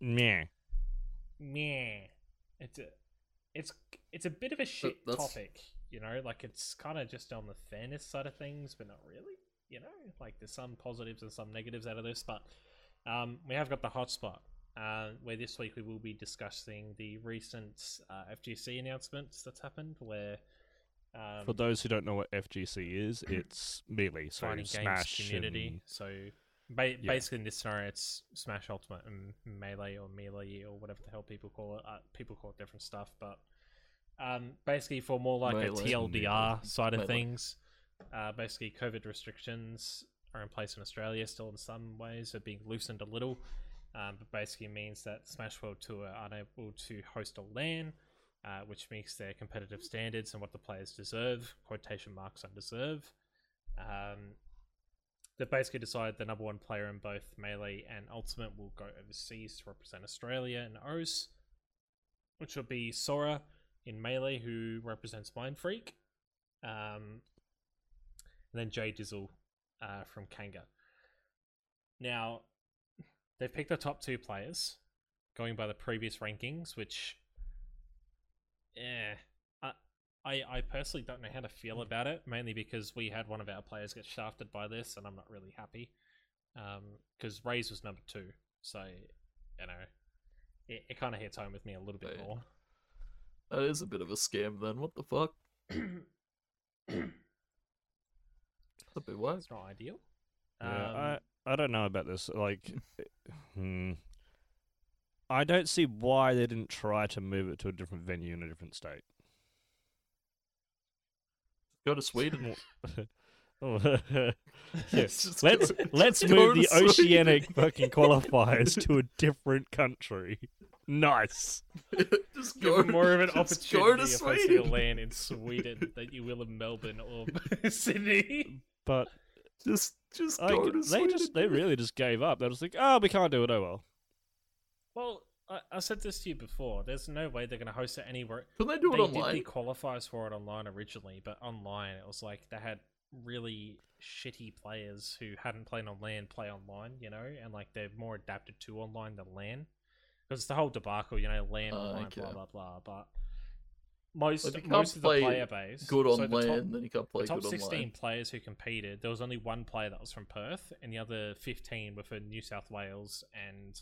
meh meh. It's a it's it's a bit of a shit That's... topic, you know. Like, it's kind of just on the fairness side of things, but not really, you know. Like, there's some positives and some negatives out of this, but um, we have got the hotspot uh, where this week we will be discussing the recent uh, F G C announcements that's happened, where. Um, For those who don't know what F G C is, it's melee, so Smash games community. And... So ba- yeah. basically, in this scenario, it's Smash Ultimate and melee or melee or whatever the hell people call it. Uh, people call it different stuff, but um, basically for more like melee. a T L D R melee. side of melee. things, Uh, basically, COVID restrictions are in place in Australia, still in some ways, are being loosened a little. Um, but basically means that Smash World Tour are unable to host a LAN, uh, which makes their competitive standards and what the players deserve, quotation marks on deserve. Um, they basically decided the number one player in both Melee and Ultimate will go overseas to represent Australia in O C E, which will be Sora in Melee, who represents Mindfreak, um, and then Jay Dizzle uh, from Kanga. Now, they've picked the top two players, going by the previous rankings, which, eh, I, I, I personally don't know how to feel about it, mainly because we had one of our players get shafted by this, and I'm not really happy, because um, Raze was number two, so, you know, it, it kind of hits home with me a little bit hey. more. That is a bit of a scam, then. What the fuck? That's a bit whack. It's not ideal. Yeah, um, I... I don't know about this. Like, hmm. I don't see why they didn't try to move it to a different venue in a different state. Go to Sweden. oh, yeah. let's let's, let's move the Sweden. Oceanic fucking qualifiers to a different country. Nice. Just go Give more of an opportunity if Sweden. I see a land in Sweden that you will in Melbourne or Sydney. But. Just, just like, go to Sweden. They just, they really just gave up. They were just like, oh, we can't do it. Oh well. Well, I, I said this to you before. There's no way they're going to host it anywhere. Can they do it they online? They did the qualifiers for it online originally, but online it was like they had really shitty players who hadn't played on LAN play online, you know, and like they're more adapted to online than LAN because it's the whole debacle, you know, LAN, uh, online, okay. blah blah blah. But Most, like most of the player base. Good on so the land, top, then you can't play the top good on sixteen land. Players who competed, there was only one player that was from Perth, and the other fifteen were for New South Wales and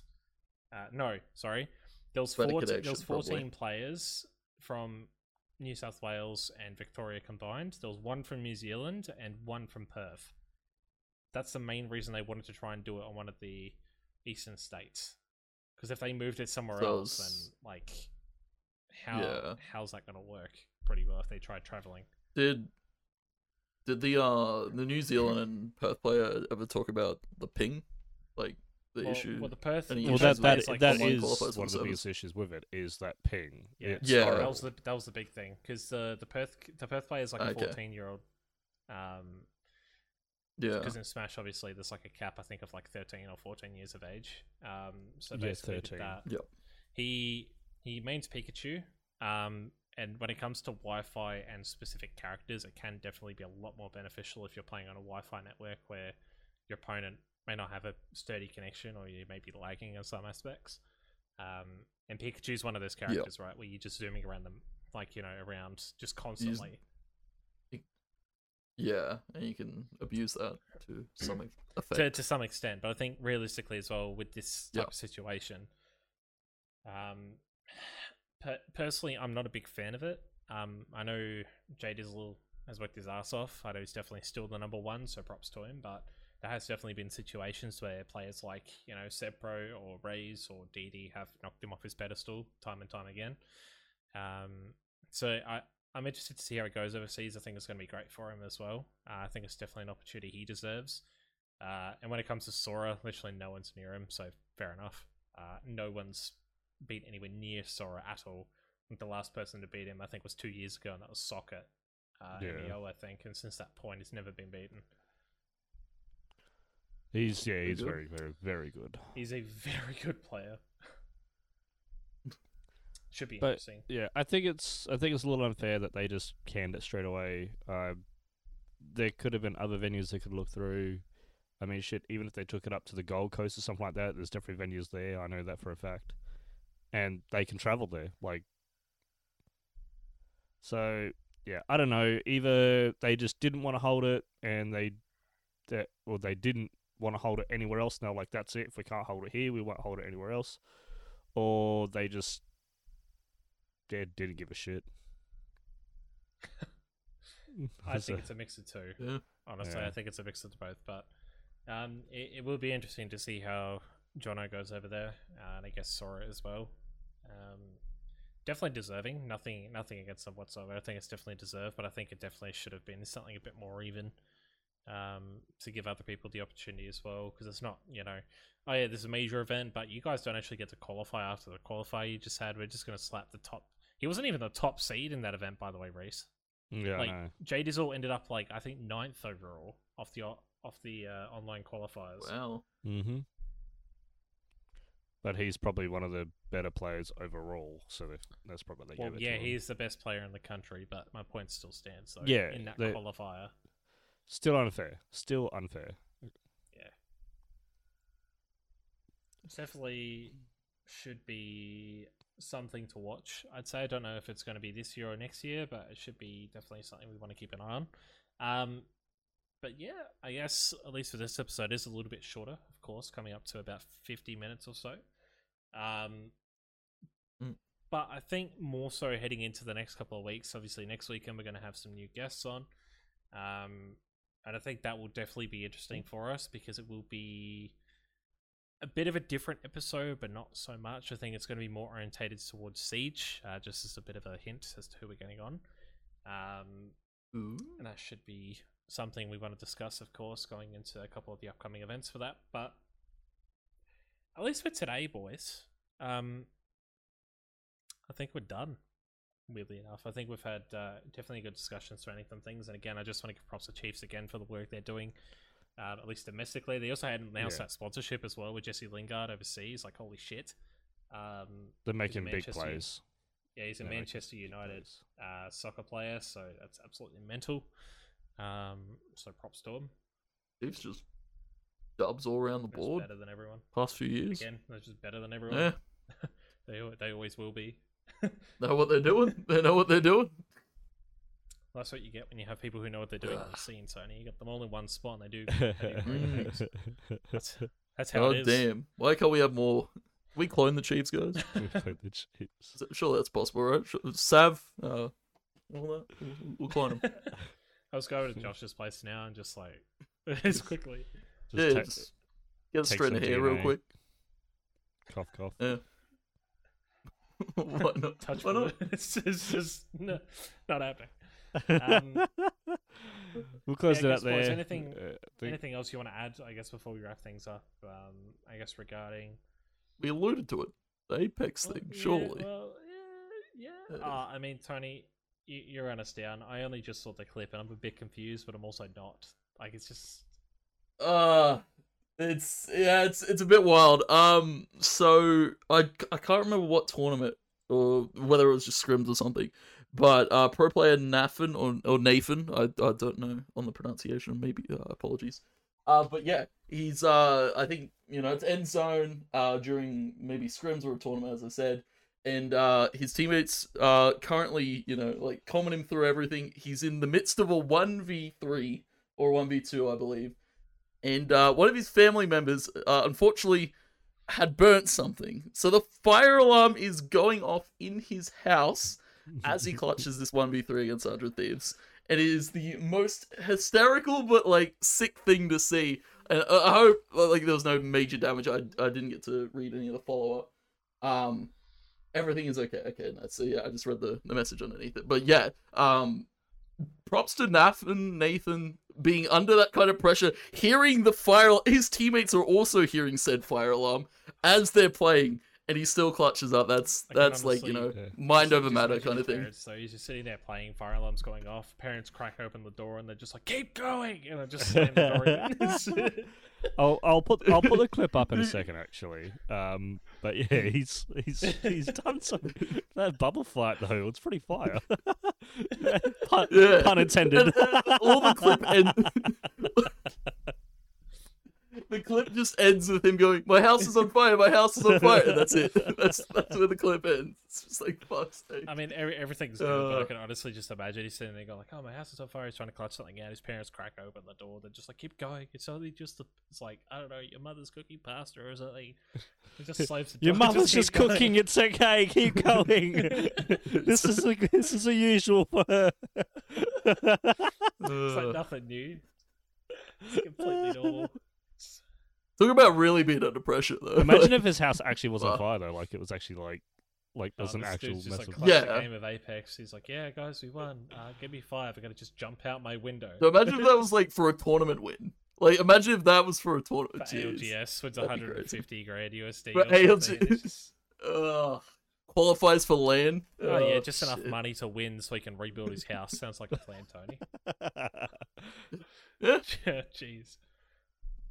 uh, no, sorry, there was four, there was fourteen probably. Players from New South Wales and Victoria combined. There was one from New Zealand and one from Perth. That's the main reason they wanted to try and do it on one of the eastern states, because if they moved it somewhere so else, was... then like. How yeah. how's that gonna work? Pretty well if they tried traveling. Did did the uh the New Zealand and Perth player ever talk about the ping, like the well, issue? Well, the Perth well, issues that that, like that is one of the service. biggest issues with it is that ping. Yeah, yeah. That was the that was the big thing because the the Perth the Perth player is like a fourteen okay. year old. Um, yeah. Because in Smash, obviously, there's like a cap. I think of like thirteen or fourteen years of age. Um, so basically yeah, thirteen. That, yep. He. He means Pikachu, um, and when it comes to Wi-Fi and specific characters, it can definitely be a lot more beneficial if you're playing on a Wi-Fi network where your opponent may not have a sturdy connection or you may be lagging in some aspects. Um, and Pikachu's one of those characters, yep. right, where you're just zooming around them, like, you know, around just constantly. Just... Yeah, and you can abuse that to some effect. To, to some extent, but I think realistically as well with this type yep. of situation... Um, Per- personally, I'm not a big fan of it. Um, I know Jay Dizzle has worked his ass off. I know he's definitely still the number one, so props to him. But there has definitely been situations where players like, you know, Sepro or Raze or D D have knocked him off his pedestal time and time again. Um, so I, I'm interested to see how it goes overseas. I think it's going to be great for him as well. Uh, I think it's definitely an opportunity he deserves. Uh, and when it comes to Sora, literally no one's near him, so fair enough. Uh, no one's beat anywhere near Sora at all. I think the last person to beat him, I think, was two years ago, and that was Socket uh, yeah. in the O, I think. And since that point, he's never been beaten. He's yeah, he's very, very, very good. He's a very good player. Should be but, interesting. Yeah, I think it's I think it's a little unfair that they just canned it straight away. Uh, there could have been other venues they could look through. I mean, shit. Even if they took it up to the Gold Coast or something like that, there's definitely venues there. I know that for a fact. And they can travel there, like. So yeah, I don't know. Either they just didn't want to hold it, and they, that or they didn't want to hold it anywhere else. Now, like that's it. If we can't hold it here, we won't hold it anywhere else. Or they just, yeah, didn't give a shit. I think it's a mix of two. Yeah. Honestly, yeah. I think it's a mix of both. But um, it, it will be interesting to see how Jono goes over there, uh, and I guess Sora as well. Um, definitely deserving. Nothing, nothing against them whatsoever. I think it's definitely deserved, but I think it definitely should have been something a bit more even, um, to give other people the opportunity as well. Because it's not, you know, oh yeah, this is a major event, but you guys don't actually get to qualify after the qualifier you just had. We're just gonna slap the top. He wasn't even the top seed in that event, by the way, Reese. Yeah, like no. Jay Dizzle ended up like I think ninth overall off the off the uh, online qualifiers. Wow. Mm-hmm. But he's probably one of the better players overall, so that's probably well, yeah. He's the best player in the country, but my point still stands. Though, yeah, in that qualifier, still unfair. Still unfair. Yeah, it definitely should be something to watch. I'd say I don't know if it's going to be this year or next year, but it should be definitely something we want to keep an eye on. Um, but yeah, I guess at least for this episode is a little bit shorter, of course, coming up to about fifty minutes or so. Um, mm. But I think more so heading into the next couple of weeks. Obviously, next weekend we're going to have some new guests on, um, and I think that will definitely be interesting for us because it will be a bit of a different episode, but not so much. I think it's going to be more orientated towards Siege, uh, just as a bit of a hint as to who we're getting on. Um, Ooh. And that should be something we want to discuss, of course, going into a couple of the upcoming events for that. But at least for today, boys, um, I think we're done, weirdly enough. I think we've had uh, definitely good discussions surrounding some things. And again, I just want to give props to Chiefs again for the work they're doing. Uh, at least domestically, they also had announced yeah. that sponsorship as well with Jesse Lingard overseas. Like, holy shit! Um, They're making big plays. Yeah, he's a They're Manchester United uh, soccer player, so that's absolutely mental. Um, so props to him. He's just dubs all around the They're board. Better than everyone. Past few years, again, they're just better than everyone. Yeah. they they always will be. Know what they're doing. They know what they're doing. That's what you get when you have people who know what they're doing on the scene, Sony. You got them all in one spot and they do, they do great things. That's, that's how oh, it is. Oh, damn. Why can't we have more? Can we clone the Chiefs, guys? We clone the Chiefs. Sure, that's possible, right? Sure. Sav, uh, all that. We'll clone them. I was going to Josh's place now and just like, as quickly. Just yeah, just get straight in the hair D N A. Real quick. Cough, cough. Yeah. Why not? Touch Why not? It's just, it's just no, not happening. um, we'll close yeah, it up there. Boys, anything, uh, think... anything else you want to add? I guess before we wrap things up, um, I guess regarding we alluded to it, the Apex well, thing, yeah, surely. Well, yeah, yeah. Uh, uh, I mean, Tony, you, you ran us down. I only just saw the clip, and I'm a bit confused, but I'm also not. Like, it's just, uh, it's yeah, it's it's a bit wild. Um, so I I can't remember what tournament or whether it was just scrims or something. But uh, pro player Nathan or, or Nathan, I I don't know on the pronunciation. Maybe uh, apologies. Uh, but yeah, he's uh I think you know it's end zone uh during maybe scrims or a tournament as I said, and uh his teammates uh currently you know like comment him through everything. He's in the midst of a one v three or one v two I believe, and uh, one of his family members uh, unfortunately had burnt something, so the fire alarm is going off in his house as he clutches this one v three against one hundred Thieves. It is the most hysterical but, like, sick thing to see. And I hope, like, there was no major damage. I I didn't get to read any of the follow-up. Um, everything is okay. Okay, no, so, yeah, I just read the, the message underneath it. But, yeah, um, props to Naf and Nathan being under that kind of pressure, hearing the fire alarm. His teammates are also hearing said fire alarm as they're playing. And he still clutches up. That's like, that's honestly, like you know, yeah. mind over matter kind of thing. Parents, so he's just sitting there playing, fire alarms going off. Parents crack open the door and they're just like, "Keep going!" And I just slam the door. I'll I'll put I'll put the clip up in a second actually. Um, but yeah, he's he's he's done some that bubble flight though. It's pretty fire. pun, yeah. pun intended. All the clip and. The clip just ends with him going, "My house is on fire! My house is on fire!" And that's it. That's that's where the clip ends. It's just like fuck's sake. I mean, every, everything's good, uh, but I can honestly just imagine he's sitting there going, "Like, oh, my house is on fire!" He's trying to clutch something out. His parents crack open the door. They're just like, "Keep going!" It's only just the, it's like I don't know, your mother's cooking pasta or something. It just slaves the door. Your mother's just, just cooking. Going. It's okay. Keep going. This is a, this is the usual for her. It's like nothing new. It's completely normal. Talk about really being under pressure, though. Imagine if his house actually was on fire, though. Like, it was actually, like, Like, there's oh, an actual message. Like, yeah. The game of Apex. He's like, yeah, guys, we won. Uh, give me five. I gotta just jump out my window. So imagine if that was like for a tournament win. Like, imagine if that was for a tournament. For L G S wins one hundred fifty grand U S D. But L G S just... uh, qualifies for LAN. Oh, oh yeah, just shit. Enough money to win so he can rebuild his house. Sounds like a plan, Tony. Yeah. Jeez.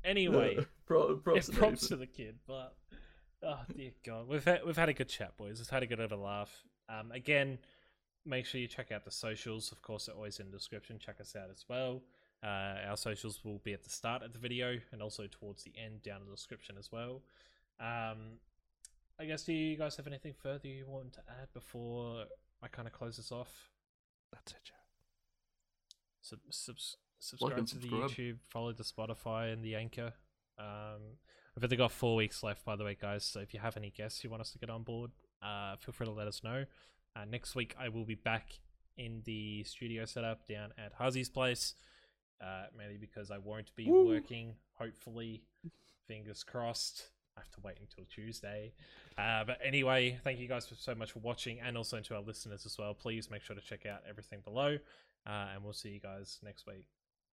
Anyway, no, pro- props, yeah, props to the kid, but. Oh dear God, we've had, we've had a good chat, boys. It's had a good little laugh. Um, again, make sure you check out the socials. Of course, they're always in the description. Check us out as well. Uh, our socials will be at the start of the video and also towards the end down in the description as well. Um, I guess, do you guys have anything further you want to add before I kind of close this off? That's it, Jack. Sub, subs, subscribe like to subscribe. the YouTube, follow the Spotify and the Anchor. Um, I've only got four weeks left, by the way, guys, so if you have any guests you want us to get on board, uh, feel free to let us know. Uh, next week, I will be back in the studio setup down at Huzzy's place, uh, mainly because I won't be Woo. working, hopefully. Fingers crossed. I have to wait until Tuesday. Uh, but anyway, thank you guys for so much for watching, and also to our listeners as well. Please make sure to check out everything below, uh, and we'll see you guys next week.